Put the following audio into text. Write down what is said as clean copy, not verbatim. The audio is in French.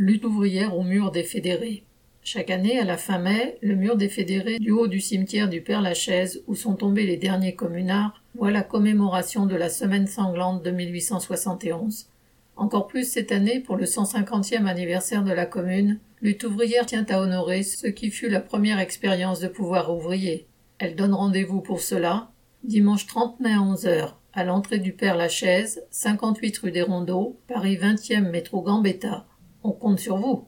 Lutte ouvrière au mur des fédérés. Chaque année, à la fin mai, le mur des fédérés du haut du cimetière du Père-Lachaise, où sont tombés les derniers communards, voit la commémoration de la semaine sanglante de 1871. Encore plus cette année, pour le 150e anniversaire de la Commune, Lutte ouvrière tient à honorer ce qui fut la première expérience de pouvoir ouvrier. Elle donne rendez-vous pour cela, dimanche 30 mai à 11h, à l'entrée du Père-Lachaise, 58 rue des Rondeaux, Paris 20e métro Gambetta. On compte sur vous.